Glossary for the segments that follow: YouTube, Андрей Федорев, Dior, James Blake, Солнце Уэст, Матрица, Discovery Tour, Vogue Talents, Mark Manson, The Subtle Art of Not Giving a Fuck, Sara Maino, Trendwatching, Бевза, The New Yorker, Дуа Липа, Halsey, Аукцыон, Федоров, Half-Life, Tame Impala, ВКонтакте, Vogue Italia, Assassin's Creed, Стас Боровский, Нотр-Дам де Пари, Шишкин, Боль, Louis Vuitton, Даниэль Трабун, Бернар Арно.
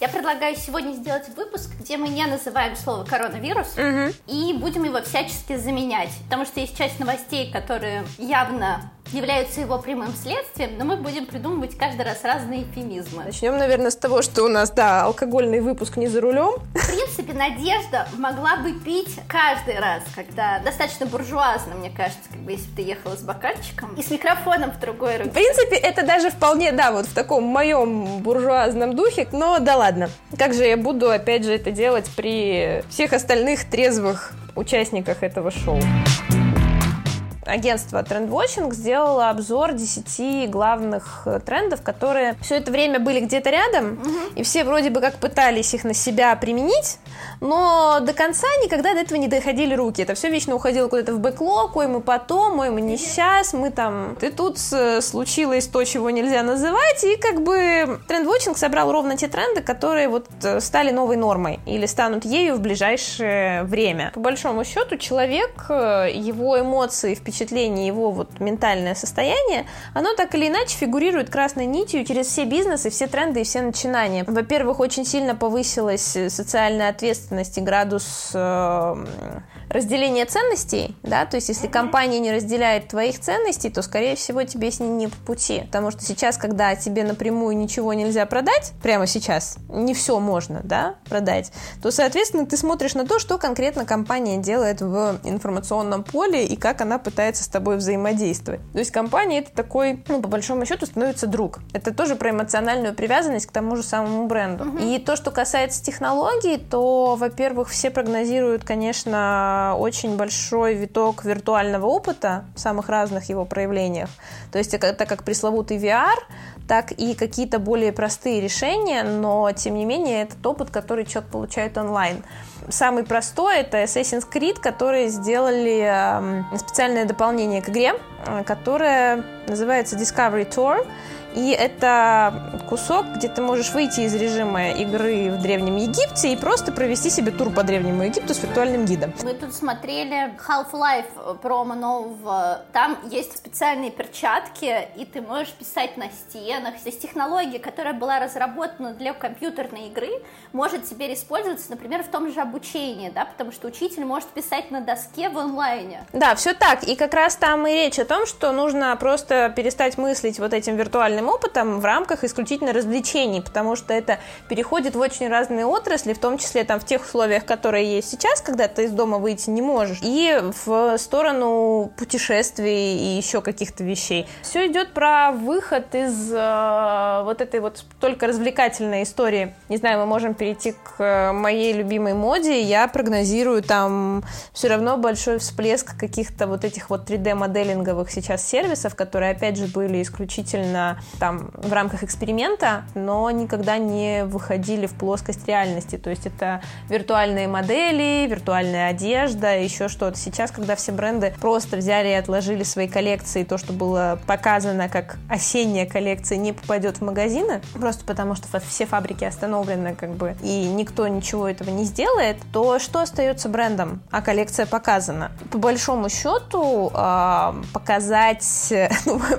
Я предлагаю сегодня сделать выпуск, где мы не называем слово коронавирус и будем его всячески заменять, потому что есть часть новостей, которые явно являются его прямым следствием, но мы будем придумывать каждый раз разные эвфемизмы. Начнем, наверное, с того, что у нас, да, алкогольный выпуск не за рулем. В принципе, Надежда могла бы пить каждый раз, когда достаточно буржуазно, мне кажется, как бы, если бы ты ехала с бокальчиком и с микрофоном в другой руке. В принципе, это даже вполне, да, вот в таком моем буржуазном духе, но да ладно. Как же я буду, опять же, это делать при всех остальных трезвых участниках этого шоу? Агентство Trendwatching сделало обзор 10 главных трендов, которые все это время были где-то рядом, и все вроде бы как пытались их на себя применить, но до конца никогда до этого не доходили руки. Это все вечно уходило куда-то в бэклог, ой, мы потом, ой, мы не сейчас, мы там... И тут случилось то, чего нельзя называть, и как бы Trendwatching собрал ровно те тренды, которые вот стали новой нормой или станут ею в ближайшее время. По большому счету человек, его эмоции, впечатление, его вот ментальное состояние, оно так или иначе фигурирует красной нитью через все бизнесы, все тренды и все начинания. Во-первых, очень сильно повысилась социальная ответственность и градус разделения ценностей, да, то есть если компания не разделяет твоих ценностей, то, скорее всего, тебе с ней не по пути, потому что сейчас, когда тебе напрямую ничего нельзя продать, прямо сейчас не все можно, да, продать, то, соответственно, ты смотришь на то, что конкретно компания делает в информационном поле и как она пытается с тобой взаимодействовать. То есть компания — это такой, ну, по большому счету, становится друг. Это тоже про эмоциональную привязанность к тому же самому бренду. И то, что касается технологий, то, во-первых, все прогнозируют, конечно, очень большой виток виртуального опыта в самых разных его проявлениях. То есть это как пресловутый VR, так и какие-то более простые решения, но, тем не менее, этот опыт, который человек получает онлайн. Самый простой — это Assassin's Creed, которые сделали специальное дополнение к игре, которое называется Discovery Tour. И это кусок, где ты можешь выйти из режима игры в Древнем Египте и просто провести себе тур по Древнему Египту с виртуальным гидом. Мы тут смотрели Half-Life промо нового. Там есть специальные перчатки, и ты можешь писать на стенах. То есть технология, которая была разработана для компьютерной игры, может теперь использоваться, например, в том же обучении, да, потому что учитель может писать на доске в онлайне. Да, все так. И как раз там и речь о том, что нужно просто перестать мыслить вот этим виртуальным опытом в рамках исключительно развлечений, потому что это переходит в очень разные отрасли, в том числе там в тех условиях, которые есть сейчас, когда ты из дома выйти не можешь, и в сторону путешествий и еще каких-то вещей. Все идет про выход из вот этой вот только развлекательной истории. Не знаю, мы можем перейти к моей любимой моде, я прогнозирую там все равно большой всплеск каких-то вот этих вот 3D-моделинговых сейчас сервисов, которые опять же были исключительно там в рамках эксперимента, но никогда не выходили в плоскость реальности, то есть это виртуальные модели, виртуальная одежда, еще что-то. Сейчас, когда все бренды просто взяли и отложили свои коллекции, то, что было показано как осенняя коллекция, не попадет в магазины, просто потому что все фабрики остановлены, как бы, и никто ничего этого не сделает, то что остается брендом? А коллекция показана. По большому счету показать,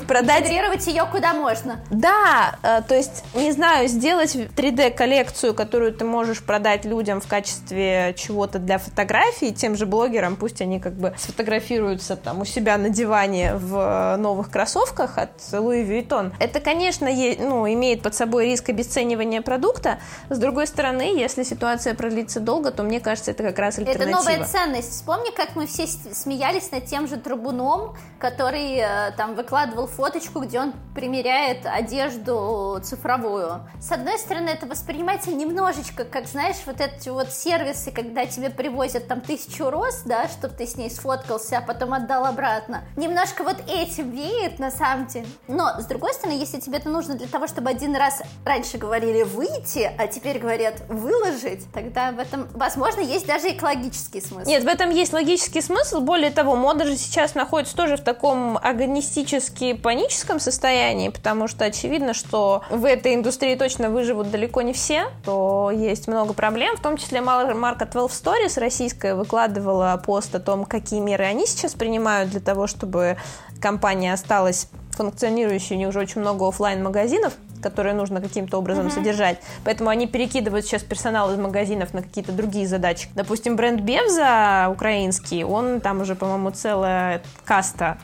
продать... Интегрировать ее куда можно. Да, то есть, не знаю, сделать 3D-коллекцию, которую ты можешь продать людям в качестве чего-то для фотографий, тем же блогерам, пусть они как бы сфотографируются там у себя на диване в новых кроссовках от Louis Vuitton. Это, конечно, имеет под собой риск обесценивания продукта. С другой стороны, если ситуация продлится долго, то, мне кажется, это как раз альтернатива. Это новая ценность. Вспомни, как мы все смеялись над тем же Трубуном, который там выкладывал фоточку, где он примеряет одежду цифровую. С одной стороны, это воспринимается немножечко, как, знаешь, вот эти вот сервисы, когда тебе привозят там 1000 роз, да, чтобы ты с ней сфоткался, а потом отдал обратно. Немножко вот этим веет, на самом деле. Но, с другой стороны, если тебе это нужно для того, чтобы один раз раньше говорили «выйти», а теперь говорят «выложить», тогда в этом, возможно, есть даже экологический смысл. Нет, в этом есть логический смысл. Более того, мода же сейчас находится тоже в таком агонистически паническом состоянии, потому что очевидно, что в этой индустрии точно выживут далеко не все, то есть много проблем, в том числе марка Twelve Stories российская выкладывала пост о том, какие меры они сейчас принимают для того, чтобы компания осталась функционирующей, у них уже очень много офлайн-магазинов, которые нужно каким-то образом содержать. Поэтому они перекидывают сейчас персонал из магазинов на какие-то другие задачи. Допустим, бренд Бевза украинский, он там уже, по-моему, целая каста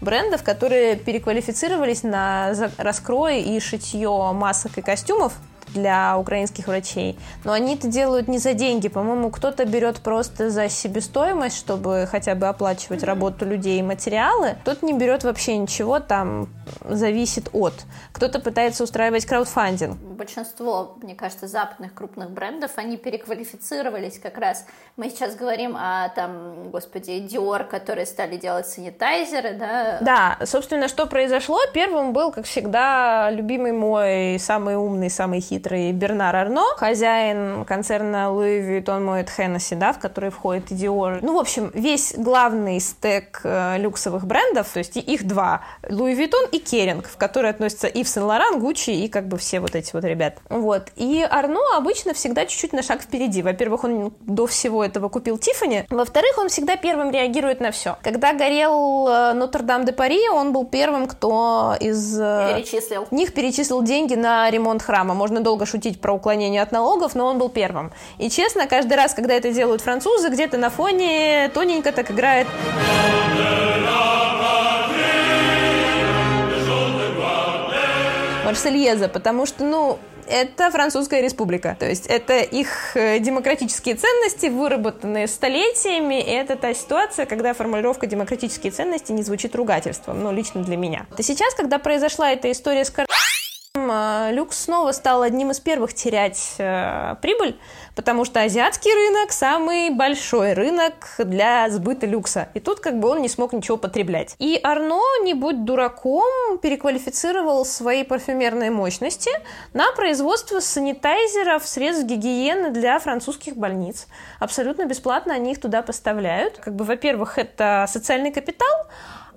брендов, которые переквалифицировались на раскрой и шитье масок и костюмов для украинских врачей. Но они это делают не за деньги. По-моему, кто-то берет просто за себестоимость, чтобы хотя бы оплачивать работу людей и материалы. Кто-то не берет вообще ничего, там зависит от. Кто-то пытается устраивать краудфандинг. Большинство, мне кажется, западных крупных брендов, они переквалифицировались как раз. Мы сейчас говорим о, там, господи, Dior, которые стали делать санитайзеры, да? Да, собственно, что произошло? Первым был, как всегда, любимый мой, самый умный, самый хитрый Бернар Арно, хозяин концерна Louis Vuitton Moet Hennessy, да, в который входит и Dior. Ну, в общем, весь главный стек люксовых брендов, то есть их два, Louis Vuitton и Керинг, в которые относятся Ив Сен-Лоран, Гуччи и как бы все вот эти вот ребята. Вот. И Арно обычно всегда чуть-чуть на шаг впереди. Во-первых, он до всего этого купил Тифани. Во-вторых, он всегда первым реагирует на все. Когда горел Нотр-Дам де Пари, он был первым, кто из них перечислил деньги на ремонт храма. Можно долго шутить про уклонение от налогов, но он был первым. И честно, каждый раз, когда это делают французы, где-то на фоне тоненько так играет. Марсельеза, потому что, ну, это Французская республика. То есть это их демократические ценности, выработанные столетиями. И это та ситуация, когда формулировка «демократические ценности» не звучит ругательством. Ну, лично для меня. И сейчас, когда произошла эта история с люкс снова стал одним из первых терять прибыль, потому что азиатский рынок самый большой рынок для сбыта люкса. И тут как бы он не смог ничего потреблять. И Арно, не будь дураком, переквалифицировал свои парфюмерные мощности на производство санитайзеров, средств гигиены для французских больниц. Абсолютно бесплатно они их туда поставляют. Как бы, во-первых, это социальный капитал,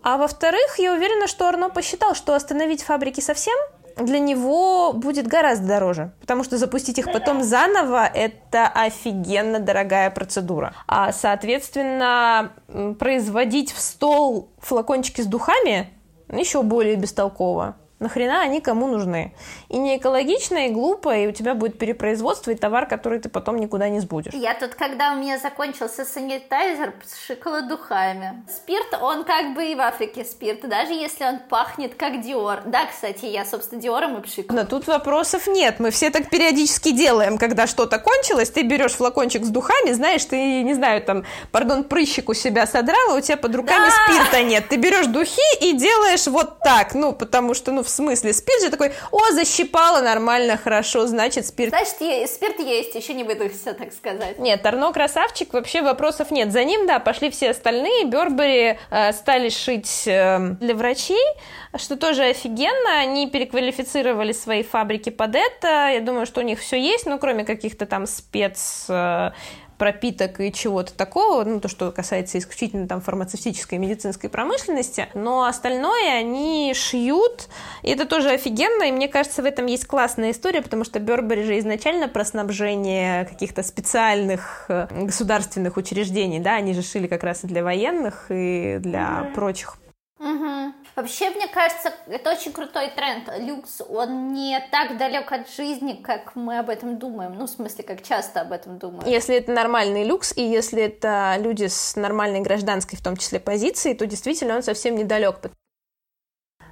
а во-вторых, я уверена, что Арно посчитал, что остановить фабрики совсем для него будет гораздо дороже, потому что запустить их потом заново – это офигенно дорогая процедура. А, соответственно, производить в стол флакончики с духами еще более бестолково. Нахрена они кому нужны? И не экологично, и глупо, и у тебя будет перепроизводство, и товар, который ты потом никуда не сбудешь. Я тут, когда у меня закончился санитайзер, шикала духами. Спирт, он как бы и в Африке спирт, даже если он пахнет как Диор. Да, кстати, я, собственно, Диором и пшикала. Но тут вопросов нет, мы все так периодически делаем, когда что-то кончилось, ты берешь флакончик с духами, знаешь, ты, не знаю, там, пардон, прыщик у себя содрала, у тебя под руками спирта нет. Ты берешь духи и делаешь вот так, ну, потому что, ну, в смысле, спирт же такой, о, защипало, нормально, хорошо, значит, спирт. Значит, спирт есть, еще не выдохся, так сказать. Нет, Арно красавчик, вообще вопросов нет. За ним, да, пошли все остальные, Burberry стали шить для врачей, что тоже офигенно, они переквалифицировали свои фабрики под это, я думаю, что у них все есть, ну, кроме каких-то там спец... пропиток и чего-то такого, ну, то, что касается исключительно там фармацевтической и медицинской промышленности, но остальное они шьют, и это тоже офигенно, и мне кажется, в этом есть классная история, потому что Burberry же изначально про снабжение каких-то специальных государственных учреждений, да, они же шили как раз и для военных, и для прочих. Вообще, мне кажется, это очень крутой тренд. Люкс, он не так далек от жизни, как мы об этом думаем. Ну, в смысле, как часто об этом думаем. Если это нормальный люкс, и если это люди с нормальной гражданской, в том числе, позицией, то действительно он совсем недалек.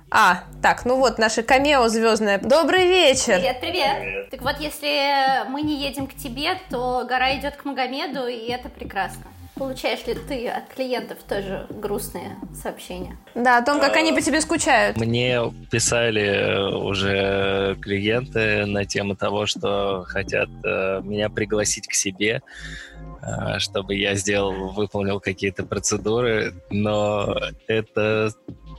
Так, ну вот, наше камео звездное. Добрый вечер! Привет! Так вот, если мы не едем к тебе, то гора идет к Магомеду, и это прекрасно. Получаешь ли ты от клиентов тоже грустные сообщения? Да, о том, как они по тебе скучают. Мне писали уже клиенты на тему того, что хотят меня пригласить к себе, чтобы я выполнил какие-то процедуры, но это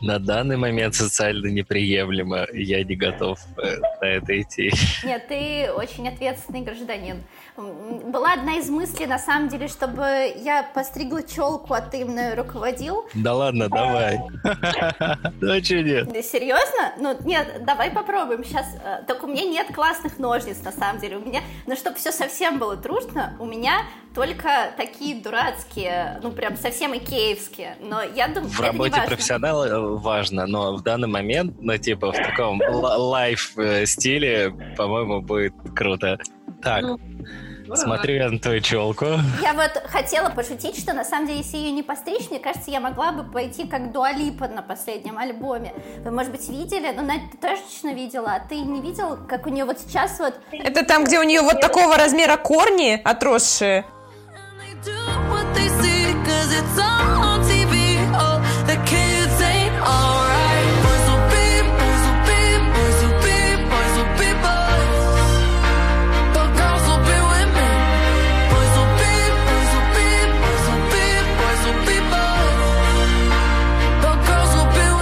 на данный момент социально неприемлемо, я не готов на это идти. Нет, ты очень ответственный гражданин. Была одна из мыслей, на самом деле, чтобы я постригла челку, а ты мной руководил. Да ладно, давай. Ну, чё нет? Да серьезно? Ну, нет, давай попробуем сейчас. Только у меня нет классных ножниц, на самом деле. У меня, чтобы все совсем было трудно, у меня только такие дурацкие, ну прям совсем икеевские, но я думаю, в работе профессионала важно, но в данный момент, ну типа в таком лайф-стиле, по-моему, будет круто. Так, смотрю я на твою челку. Я вот хотела пошутить, что на самом деле, если ее не постричь, мне кажется, я могла бы пойти как Дуа Липа на последнем альбоме. Вы, может быть, видели? Ну, Надь, ты точно видела, а ты не видел, как у нее вот сейчас вот... Это там, где у нее вот такого размера корни отросшие.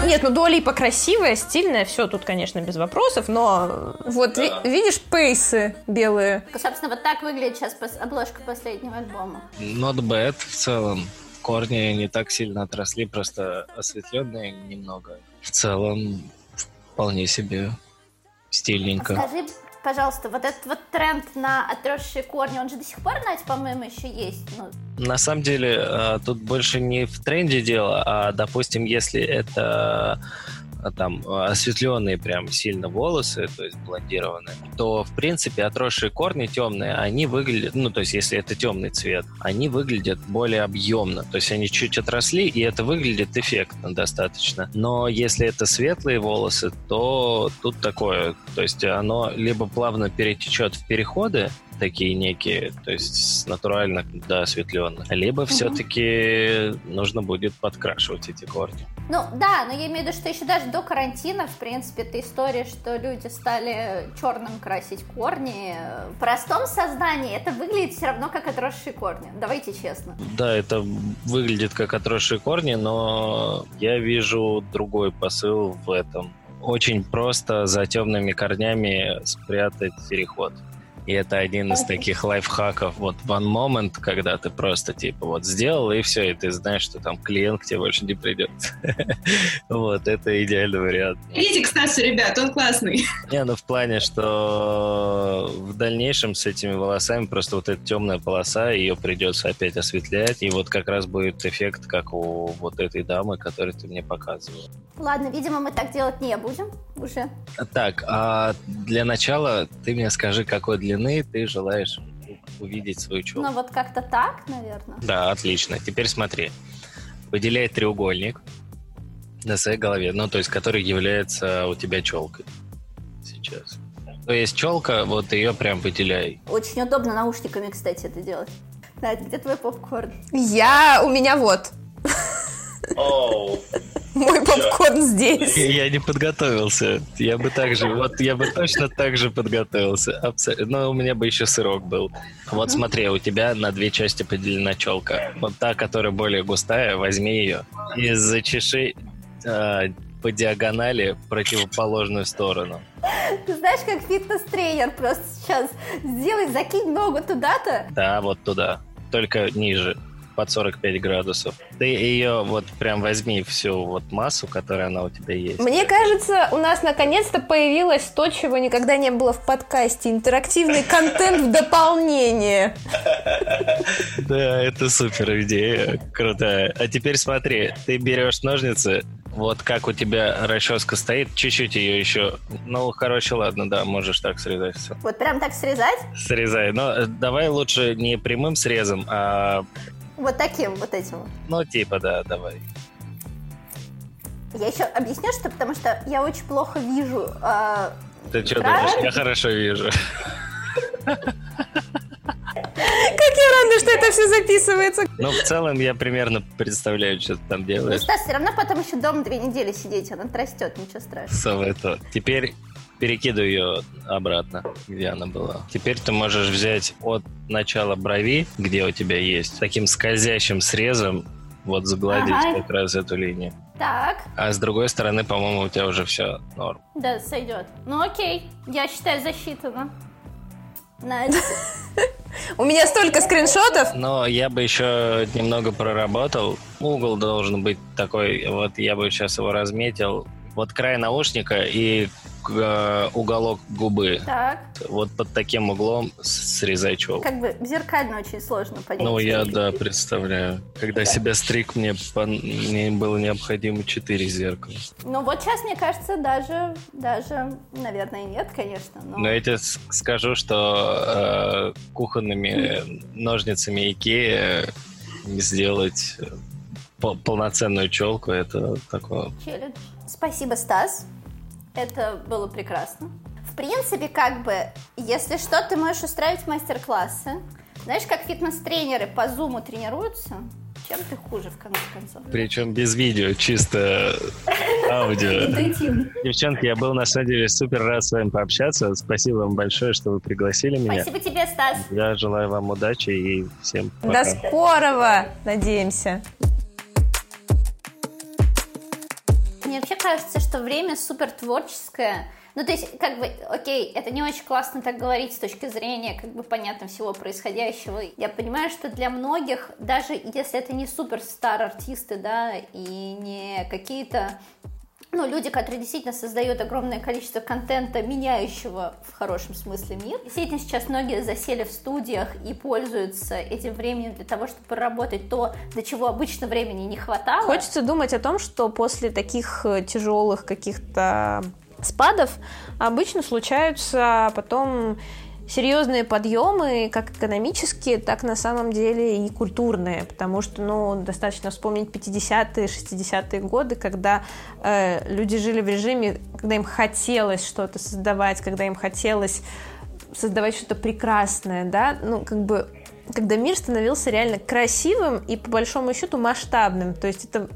Нет, ну Дуа Липа красивая, стильная, все тут, конечно, без вопросов, но вот да. Видишь пейсы белые? Собственно, вот так выглядит сейчас обложка последнего альбома. Not bad в целом. Корни не так сильно отросли, просто осветленные немного. В целом вполне себе стильненько. А скажи, пожалуйста, вот этот вот тренд на отросшие корни, он же до сих пор, Надь, по-моему, еще есть? Ну. На самом деле, тут больше не в тренде дело, а, допустим, если это там осветленные прям сильно волосы, то есть блондированные, то, в принципе, отросшие корни темные, они выглядят, ну, то есть, если это темный цвет, они выглядят более объемно, то есть они чуть отросли, и это выглядит эффектно достаточно. Но если это светлые волосы, то тут такое, то есть оно либо плавно перетечет в переходы, такие некие, то есть натурально до осветленных, либо все-таки нужно будет подкрашивать эти корни. Ну да, но я имею в виду, что еще даже до карантина, в принципе, эта история, что люди стали черным красить корни, в простом сознании это выглядит все равно как отросшие корни, давайте честно. Да, это выглядит как отросшие корни, но я вижу другой посыл в этом. Очень просто за темными корнями спрятать переход. И это один из таких лайфхаков. Вот one moment, когда ты просто типа вот сделал, и все, и ты знаешь, что там клиент к тебе больше не придет. Вот, это идеальный вариант. Видик, кстати, ребят, он классный. Не, ну в плане, что в дальнейшем с этими волосами просто вот эта темная полоса, ее придется опять осветлять, и вот как раз будет эффект, как у вот этой дамы, которую ты мне показывала. Ладно, видимо, мы так делать не будем уже. Так, а для начала ты мне скажи, какой длинный ты желаешь увидеть свою челку. Ну вот как-то так, наверное. Да, отлично. Теперь смотри. Выделяй треугольник на своей голове, ну то есть который является у тебя челкой сейчас. То есть челка, вот ее прям выделяй. Очень удобно наушниками, кстати, это делать. Надь, где твой попкорн? У меня вот. Мой попкорн здесь. Я не подготовился. Я бы так же, вот я бы точно так же подготовился. Но у меня бы еще сырок был. Вот смотри, у тебя на две части поделена челка. Вот та, которая более густая, возьми ее и зачеши по диагонали в противоположную сторону. Ты знаешь, как фитнес-тренер просто сейчас. Сделай, закинь ногу туда-то. Да, вот туда, только ниже. Под 45 градусов. Ты ее вот прям возьми всю вот массу, которая она у тебя есть. Мне кажется, у нас наконец-то появилось то, чего никогда не было в подкасте. Интерактивный контент в дополнение. Да, это супер идея. Крутая. А теперь смотри, ты берешь ножницы, вот как у тебя расческа стоит, чуть-чуть ее еще... Ну, короче, ладно, да, можешь так срезать все. Вот прям так срезать? Срезай. Но давай лучше не прямым срезом, а... Вот таким, вот этим. Ну, типа, да, давай. Я еще объясню, что потому что я очень плохо вижу. Ты что думаешь? Я хорошо вижу. Как я рада, что это все записывается. Ну, в целом, я примерно представляю, что ты там делаешь. Ну, Стас, все равно потом еще дома 2 недели сидеть, он отрастет, ничего страшного. Самое то. Теперь... Перекидываю ее обратно, где она была. Теперь ты можешь взять от начала брови, где у тебя есть, таким скользящим срезом вот сгладить как раз эту линию. Так. А с другой стороны, по-моему, у тебя уже все норм. Да, сойдет. Ну окей, я считаю, засчитано. У меня столько скриншотов. Но я бы еще немного проработал. Угол должен быть такой, вот я бы сейчас его разметил. Вот край наушника и уголок губы. Так. Вот под таким углом срезай челку. Как бы зеркально очень сложно понять. Ну, я, да, представляю. Когда себя стриг, мне было необходимо 4 зеркала. Ну, вот сейчас, мне кажется, даже наверное, нет, конечно. Но я тебе скажу, что кухонными ножницами Икея сделать полноценную челку — это такое... Челлендж. Спасибо, Стас. Это было прекрасно. В принципе, как бы, если что, ты можешь устраивать мастер-классы. Знаешь, как фитнес-тренеры по Zoom тренируются? Чем ты хуже, в конце концов? Причем без видео, чисто аудио. Девчонки, я был, на самом деле, супер рад с вами пообщаться. Спасибо вам большое, что вы пригласили меня. Спасибо тебе, Стас. Я желаю вам удачи и всем пока. До скорого, надеемся. Мне вообще кажется, что время супер творческое. Ну, то есть, как бы, окей, это не очень классно так говорить с точки зрения, как бы, понятно, всего происходящего. Я понимаю, что для многих, даже если это не суперстар-артисты, да, и не какие-то, ну, люди, которые действительно создают огромное количество контента, меняющего в хорошем смысле мир. Действительно, сейчас многие засели в студиях и пользуются этим временем для того, чтобы проработать то, до чего обычно времени не хватало. Хочется думать о том, что после таких тяжелых каких-то спадов обычно случаются потом серьезные подъемы, как экономические, так на самом деле и культурные, потому что, ну, достаточно вспомнить 50-е, 60-е годы, когда люди жили в режиме, когда им хотелось что-то создавать, когда им хотелось создавать что-то прекрасное, да, ну, как бы, когда мир становился реально красивым и, по большому счету, масштабным. То есть это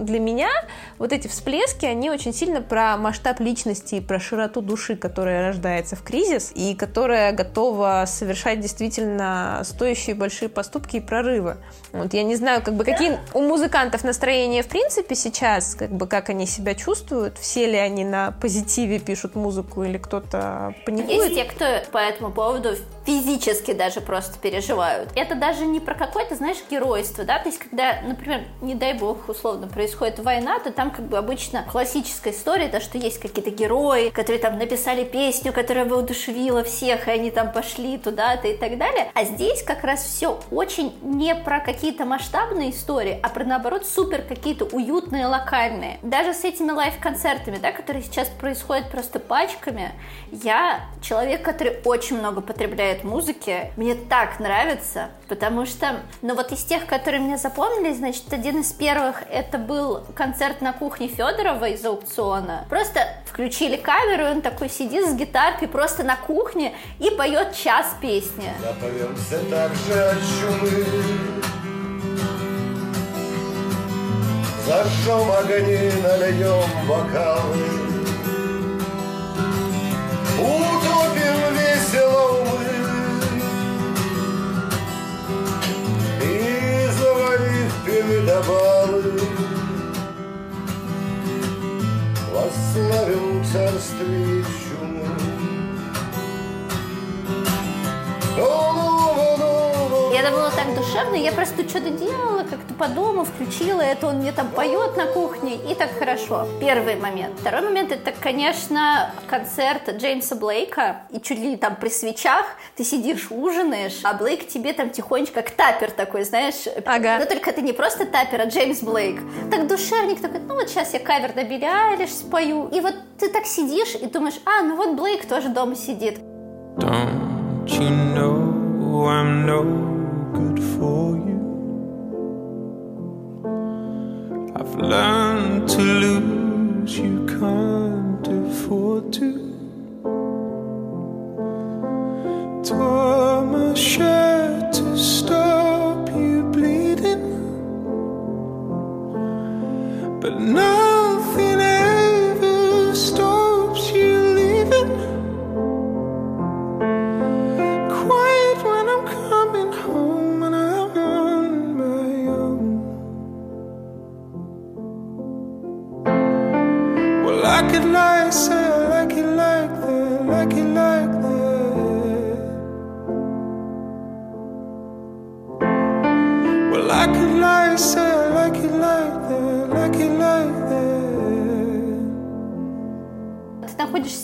для меня вот эти всплески, они очень сильно про масштаб личности и про широту души, которая рождается в кризис и которая готова совершать действительно стоящие большие поступки и прорывы. Вот, я не знаю, как бы, какие у музыкантов настроения в принципе сейчас, как бы, как они себя чувствуют, все ли они на позитиве пишут музыку или кто-то паникует. Есть те, кто по этому поводу физически даже просто переживает. Это даже не про какое-то, знаешь, геройство, да, то есть, когда, например, не дай бог, условно, происходит война, то там, как бы, обычно классическая история, да, что есть какие-то герои, которые там написали песню, которая воодушевила всех, и они там пошли туда-то и так далее, а здесь как раз все очень не про какие-то масштабные истории, а про, наоборот, супер какие-то уютные, локальные. Даже с этими лайв-концертами, да, которые сейчас происходят просто пачками, я человек, который очень много потребляет музыки, мне так нравится, потому что, ну вот из тех, которые мне запомнились, значит, один из первых это был концерт на кухне Федорова из Аукциона. Просто включили камеру, и он такой сидит с гитаркой просто на кухне и поет час песни. Запоемся также от чумы, зажжем огни, нальем бокалы, утопим весело умы. Восславим царствие чумы. Это было так душевно, я просто что-то делала, как-то по дому включила, это он мне там поет на кухне, и так хорошо. Первый момент. Второй момент, это, конечно, концерт Джеймса Блейка, и чуть ли не там при свечах ты сидишь, ужинаешь, а Блейк тебе там тихонечко, как таппер такой, знаешь, ага. Но только это не просто таппер, а Джеймс Блейк. Так душевник такой, ну вот сейчас я кавер на Билли Айлиш спою, и вот ты так сидишь и думаешь, а, ну вот Блейк тоже дома сидит. Don't you know I'm no good for you. I've learned to lose, you can't afford to. Tore my shirt to stop you bleeding, but nothing ever stops you leaving. Quiet when I'm coming home. I could lie, say I like it like that, like it like that.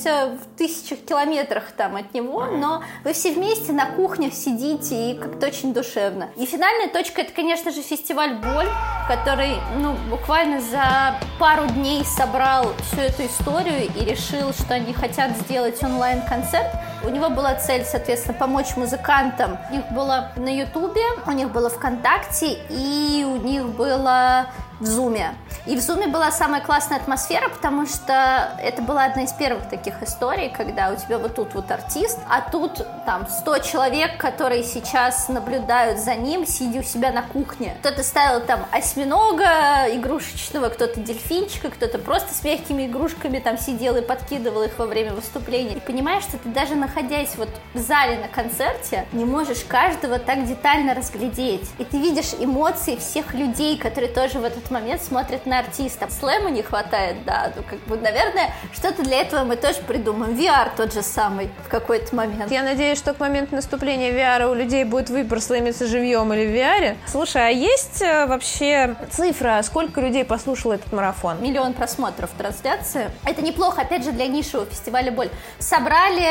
находимся в тысячах километрах там от него, но вы все вместе на кухне сидите и как-то очень душевно. И финальная точка — это, конечно же, фестиваль «Боль», который, ну, буквально за пару дней собрал всю эту историю и решил, что они хотят сделать онлайн-концерт. У него была цель, соответственно, помочь музыкантам. У них было на Ютубе, у них было ВКонтакте и у них было в Зуме. И в Зуме была самая классная атмосфера, потому что это была одна из первых таких историй, когда у тебя вот тут вот артист, а тут там 100 человек, которые сейчас наблюдают за ним, сидя у себя на кухне. Кто-то ставил там осьминога игрушечного, кто-то дельфинчика, кто-то просто с мягкими игрушками там сидел и подкидывал их во время выступления. И понимаешь, что ты даже находясь вот в зале на концерте, не можешь каждого так детально разглядеть. И ты видишь эмоции всех людей, которые тоже в этот момент смотрят на артиста. Слэма не хватает, да, ну как бы, наверное, что-то для этого мы тоже придумаем. VR тот же самый в какой-то момент. Я надеюсь, что к моменту наступления VR у людей будет выбор слэмиться живьем или в VR. Слушай, а есть вообще цифра, сколько людей послушало этот марафон? 1 миллион просмотров трансляции. Это неплохо, опять же, для нишевого фестиваля «Боль». Собрали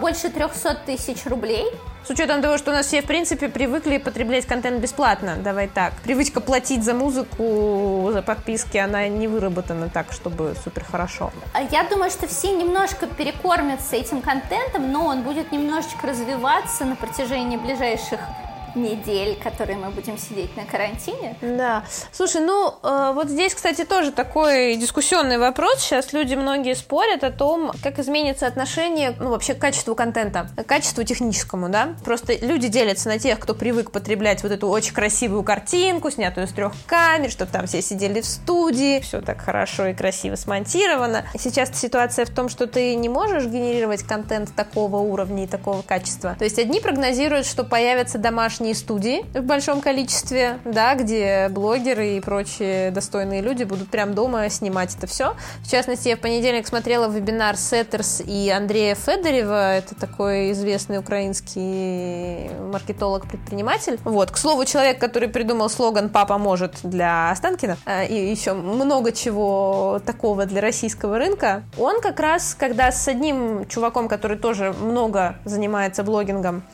больше 300 тысяч рублей. С учетом того, что у нас все, в принципе, привыкли потреблять контент бесплатно, давай так. Привычка платить за музыку, за подписки, она не выработана так, чтобы супер хорошо. Я думаю, что все немножко перекормятся этим контентом, но он будет немножечко развиваться на протяжении ближайших недель, которые мы будем сидеть на карантине. Да. Слушай, ну вот здесь, кстати, тоже такой дискуссионный вопрос. Сейчас люди многие спорят о том, как изменится отношение, ну, вообще к качеству контента, к качеству техническому, да? Просто люди делятся на тех, кто привык потреблять вот эту очень красивую картинку, снятую с 3 камер, чтобы там все сидели в студии, все так хорошо и красиво смонтировано. Сейчас ситуация в том, что ты не можешь генерировать контент такого уровня и такого качества. То есть одни прогнозируют, что появятся домашние студии в большом количестве, да, где блогеры и прочие достойные люди будут прям дома снимать это все. В частности, я в понедельник смотрела вебинар Сеттерс и Андрея Федорева, это такой известный украинский маркетолог-предприниматель. Вот, к слову, человек, который придумал слоган «Папа может» для Останкина и еще много чего такого для российского рынка. Он как раз, когда с одним чуваком, который тоже много занимается блогингом,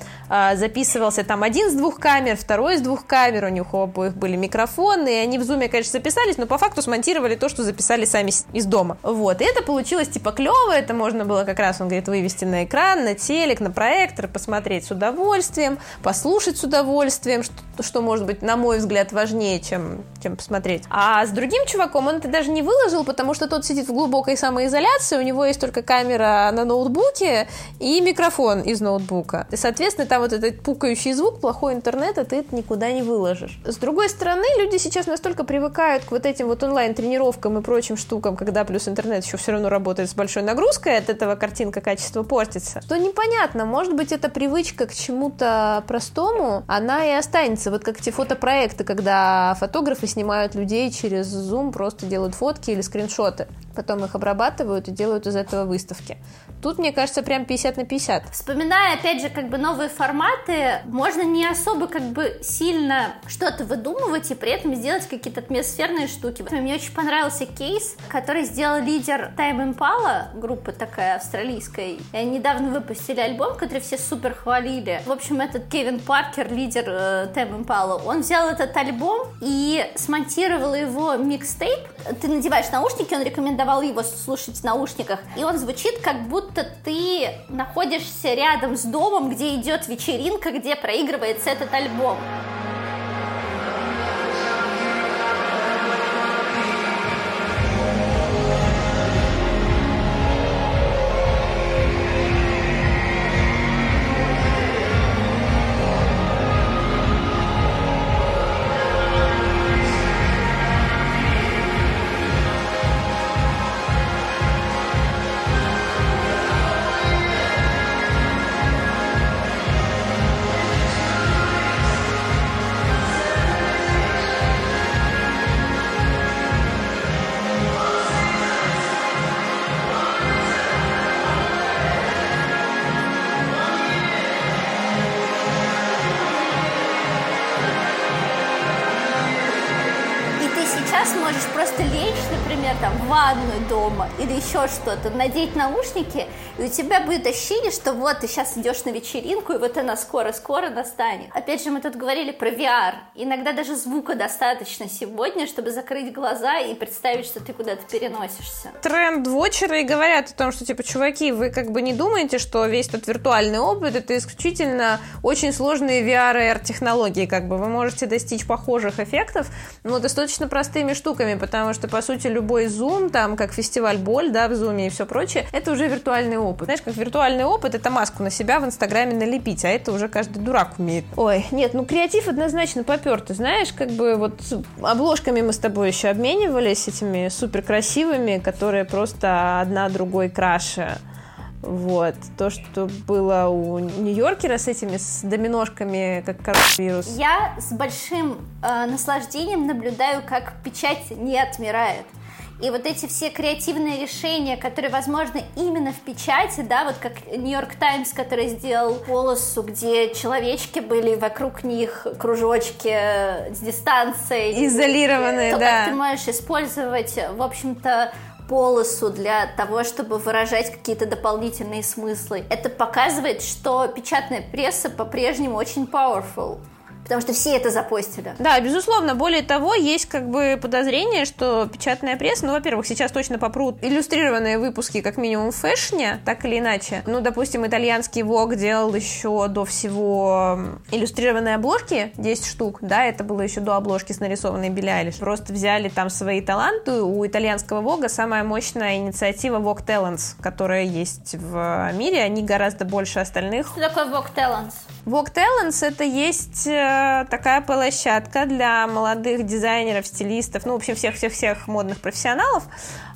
записывался там один с 2 камер, второй с 2 камер, у них у обоих были микрофоны, и они в Zoom, конечно, записались, но по факту смонтировали то, что записали сами из дома. Вот, и это получилось типа клево, это можно было как раз, он говорит, вывести на экран, на телек, на проектор, посмотреть с удовольствием, послушать с удовольствием, что может быть, на мой взгляд, важнее, чем посмотреть. А с другим чуваком он это даже не выложил, потому что тот сидит в глубокой самоизоляции, у него есть только камера на ноутбуке и микрофон из ноутбука. И, соответственно, там вот этот пукающий звук, плохой интернет, а ты это никуда не выложишь. С другой стороны, люди сейчас настолько привыкают к вот этим вот онлайн-тренировкам и прочим штукам, когда плюс интернет еще все равно работает с большой нагрузкой, от этого картинка качества портится. Что непонятно, может быть, эта привычка к чему-то простому, она и останется. Вот как эти фотопроекты, когда фотографы снимают людей через Zoom, просто делают фотки или скриншоты. Потом их обрабатывают и делают из этого выставки. Тут, мне кажется, прям 50/50. Вспоминая, опять же, как бы новые форматы, можно не особо как бы сильно что-то выдумывать и при этом сделать какие-то атмосферные штуки. Мне очень понравился кейс, который сделал лидер Tame Impala, группа такая австралийская. И они недавно выпустили альбом, который все супер хвалили. В общем, этот Кевин Паркер, лидер Tame Impala, он взял этот альбом и смонтировал его микстейп. Ты надеваешь наушники, он рекомендовал его слушать в наушниках. И он звучит, как будто ты находишься рядом с домом, где идет вечеринка, где проигрывается этот альбом. можешь просто лечь, например, там, в ванную дома или еще что-то, надеть наушники, и у тебя будет ощущение, что вот ты сейчас идешь на вечеринку, и вот она скоро-скоро настанет. Опять же, мы тут говорили про VR. Иногда даже звука достаточно сегодня, чтобы закрыть глаза и представить, что ты куда-то переносишься. Тренд-вотчеры говорят о том, что, типа, чуваки, вы как бы не думаете, что весь этот виртуальный опыт — это исключительно очень сложные VR-технологии, как бы. Вы можете достичь похожих эффектов, но достаточно простыми штуками, потому что, по сути, любой Zoom, там, как фестиваль Боль, да, в Zoom и все прочее, это уже виртуальный опыт. Знаешь, как виртуальный опыт — это маску на себя в Инстаграме налепить, а это уже каждый дурак умеет. Ой, нет, ну креатив однозначно попёр, ты знаешь, как бы вот обложками мы с тобой еще обменивались этими суперкрасивыми, которые просто одна другой краше. Вот, то, что было у Нью-Йоркера с этими, с доминошками, как коронавирус. Я с большим наслаждением наблюдаю, как печать не отмирает. И вот эти все креативные решения, которые возможны именно в печати, да, вот как New York Times, который сделал полосу, где человечки были, вокруг них кружочки с дистанцией. Изолированные, то, да. Как ты можешь использовать, в общем-то, полосу для того, чтобы выражать какие-то дополнительные смыслы. Это показывает, что печатная пресса по-прежнему очень powerful. Потому что все это запостили. Да, безусловно. Более того, есть как бы подозрение, что печатная пресса, ну, во-первых, сейчас точно попрут иллюстрированные выпуски, как минимум, в фэшне, так или иначе. Ну, допустим, итальянский Vogue делал еще до всего иллюстрированные обложки, 10 штук, да, это было еще до обложки с нарисованной Billie Eilish. Просто взяли там свои таланты. У итальянского Vogue самая мощная инициатива Vogue Talents, которая есть в мире, они гораздо больше остальных. Что такое Vogue Talents? Vogue Talents — это есть такая площадка для молодых дизайнеров, стилистов, ну, в общем, всех-всех-всех модных профессионалов,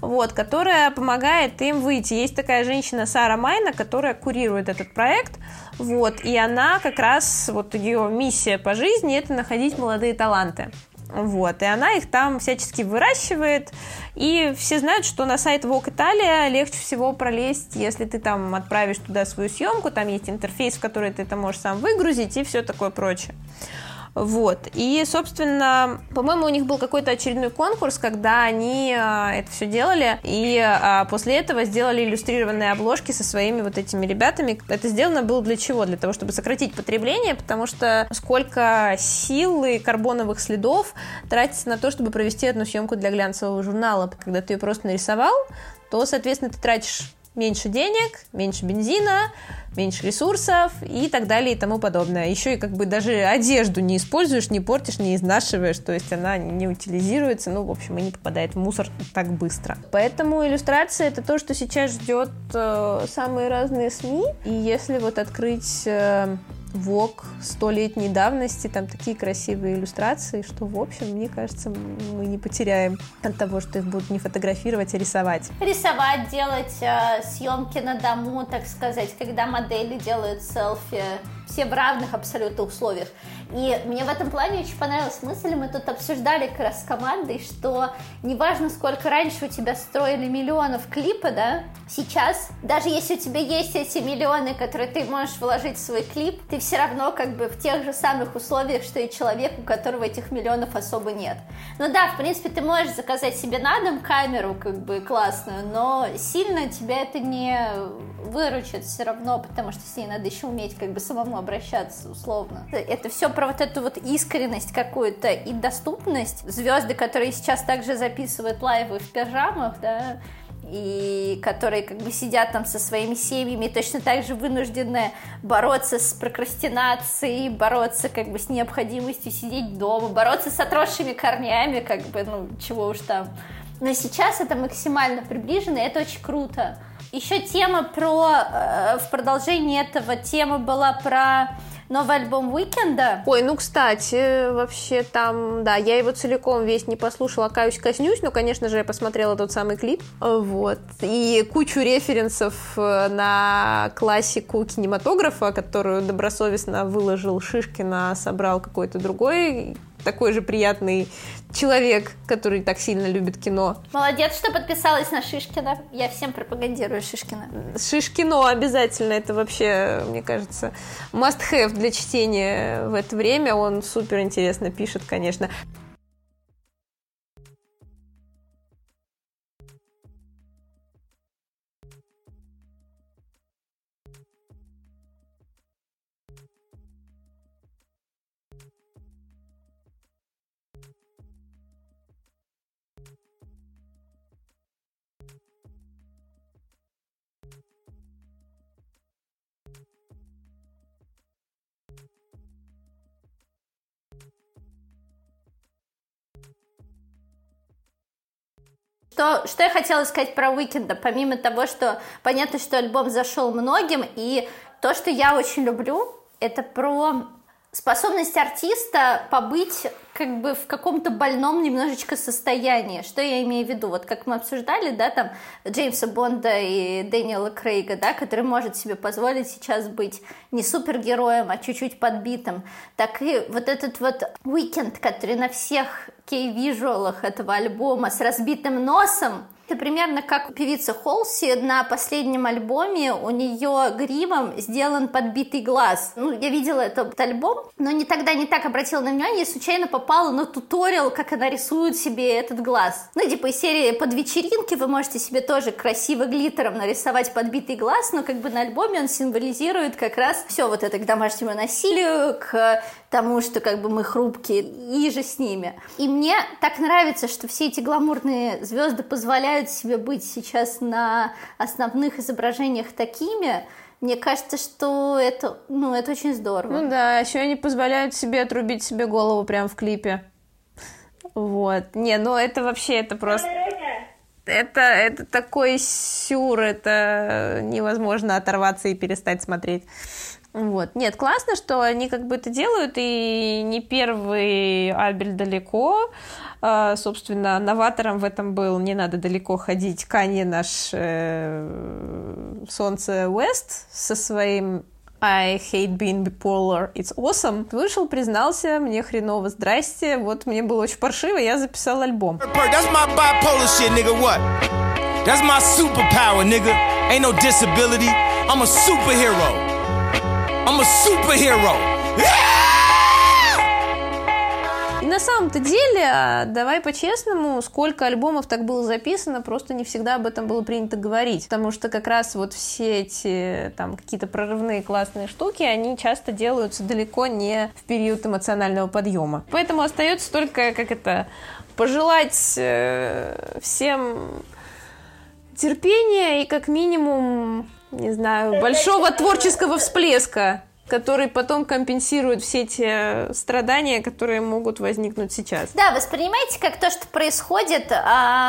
вот, которая помогает им выйти. Есть такая женщина Сара Майна, которая курирует этот проект, вот, и она как раз, вот, ее миссия по жизни — это находить молодые таланты. Вот, и она их там всячески выращивает, и все знают, что на сайт Vogue Italia легче всего пролезть, если ты там отправишь туда свою съемку, там есть интерфейс, в который ты это можешь сам выгрузить и все такое прочее. Вот, и, собственно, по-моему, у них был какой-то очередной конкурс, когда они это все делали, и после этого сделали иллюстрированные обложки со своими вот этими ребятами. Это сделано было для чего? Для того, чтобы сократить потребление, потому что сколько сил и карбоновых следов тратится на то, чтобы провести одну съемку для глянцевого журнала. Когда ты ее просто нарисовал, то, соответственно, ты тратишь меньше денег, меньше бензина, меньше ресурсов и так далее и тому подобное. Еще и как бы даже одежду не используешь, не портишь, не изнашиваешь, то есть она не утилизируется, ну, в общем, и не попадает в мусор так быстро. Поэтому иллюстрация — это то, что сейчас ждет самые разные СМИ, и если вот открыть Vogue 100-летней давности, там такие красивые иллюстрации, что, в общем, мне кажется, мы не потеряем от того, что их будут не фотографировать, а рисовать. Рисовать, делать съемки на дому, так сказать, когда модели делают селфи, все в равных абсолютно условиях. И мне в этом плане очень понравилась мысль, мы тут обсуждали как раз с командой, что неважно, сколько раньше у тебя строили миллионов клипа, да, сейчас, даже если у тебя есть эти миллионы, которые ты можешь вложить в свой клип, ты все равно как бы в тех же самых условиях, что и человек, у которого этих миллионов особо нет. Ну да, в принципе, ты можешь заказать себе на дом камеру как бы классную, но сильно тебя это не выручит все равно, потому что с ней надо еще уметь как бы самому обращаться условно. Это все про вот эту вот искренность какую-то и доступность. Звезды, которые сейчас также записывают лайвы в пижамах, да, и которые как бы сидят там со своими семьями, точно так же вынуждены бороться с прокрастинацией, бороться как бы с необходимостью сидеть дома, бороться с отросшими корнями, как бы, ну, чего уж там. Но сейчас это максимально приближено, и это очень круто. Еще тема про, в продолжении этого тема была про новый альбом Уикенда. Ой, ну, кстати, вообще там, да, я его целиком весь не послушала, каюсь-коснюсь, но, конечно же, я посмотрела тот самый клип, вот, и кучу референсов на классику кинематографа, которую добросовестно выложил Шишкин, а собрал какой-то другой такой же приятный человек, который так сильно любит кино. Молодец, что подписалась на Шишкина. Я всем пропагандирую Шишкина. Шишкино обязательно. Это вообще, мне кажется, must have для чтения в это время. Он супер интересно пишет, конечно. Что я хотела сказать про Уикенда, помимо того, что понятно, что альбом зашел многим, и то, что я очень люблю, это про способность артиста побыть как бы в каком-то больном немножечко состоянии. Что я имею в виду? Вот как мы обсуждали, да, там Джеймса Бонда и Дэниела Крейга, да, который может себе позволить сейчас быть не супергероем, а чуть-чуть подбитым. Так и вот этот вот Уикенд, который на всех кей-визуалах этого альбома с разбитым носом. Это примерно как певица Холси на последнем альбоме, у нее гримом сделан подбитый глаз. Ну, я видела этот альбом, но тогда не так обратила на внимание, я случайно попала на туториал, как она рисует себе этот глаз. Ну, типа из серии «Под вечеринки» вы можете себе тоже красиво глиттером нарисовать подбитый глаз, но как бы на альбоме он символизирует как раз все вот это к домашнему насилию, к тому, что как бы мы хрупкие, и же с ними. И мне так нравится, что все эти гламурные звезды позволяют себе быть сейчас на основных изображениях такими. Мне кажется, что это, ну, это очень здорово. Ну да, еще они позволяют себе отрубить себе голову прямо в клипе. Вот. Не, ну это вообще, это просто... Это такой сюр, это невозможно оторваться и перестать смотреть. Вот. Нет, классно, что они как бы это делают, и не первый Альберт далеко. Собственно, новатором в этом был «Не надо далеко ходить» Канье наш Солнце Уэст со своим «I hate being bipolar, it's awesome». Вышел, признался, мне хреново, здрасте, вот мне было очень паршиво, я записал альбом. That's my bipolar shit, nigga, what? That's my superpower, nigga. Ain't no disability. I'm a superhero. I'm a superhero. Yeah! На самом-то деле, давай по-честному, сколько альбомов так было записано, просто не всегда об этом было принято говорить, потому что как раз вот все эти там какие-то прорывные классные штуки, они часто делаются далеко не в период эмоционального подъема. Поэтому остается только, пожелать всем терпения и как минимум, не знаю, большого творческого всплеска, который потом компенсирует все те страдания, которые могут возникнуть сейчас. Да, воспринимайте как то, что происходит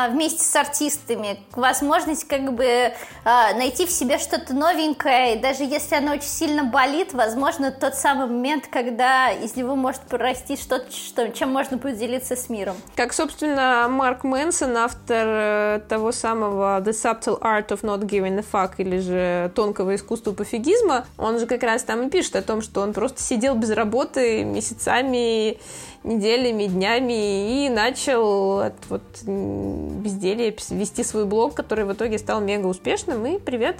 вместе с артистами, возможность как бы найти в себе что-то новенькое, и даже если оно очень сильно болит, возможно, тот самый момент, когда из него может прорасти что-то, чем можно будет делиться с миром. Как, собственно, Марк Мэнсон, автор того самого The Subtle Art of Not Giving a Fuck, или же Тонкого искусства пофигизма, он же как раз там и пишет о том, что он просто сидел без работы месяцами, неделями, днями и начал от вот безделья вести свой блог, который в итоге стал мега успешным. И привет,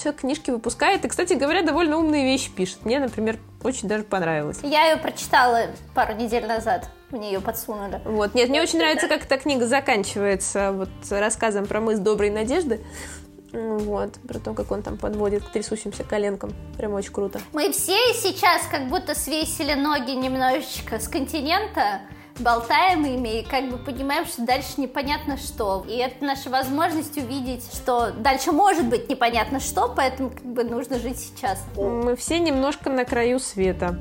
человек книжки выпускает. И, кстати говоря, довольно умные вещи пишет. Мне, например, очень даже понравилось. Я ее прочитала пару недель назад. Мне ее подсунули. Вот. Нет, мне очень нравится, как эта книга заканчивается вот рассказом про мыс доброй надежды. Вот, про то, как он там подводит к трясущимся коленкам. Прям очень круто. Мы все сейчас как будто свесили ноги немножечко с континента, болтаем ими и как бы понимаем, что дальше непонятно что. И это наша возможность увидеть, что дальше может быть непонятно что, поэтому как бы нужно жить сейчас. Мы все немножко на краю света.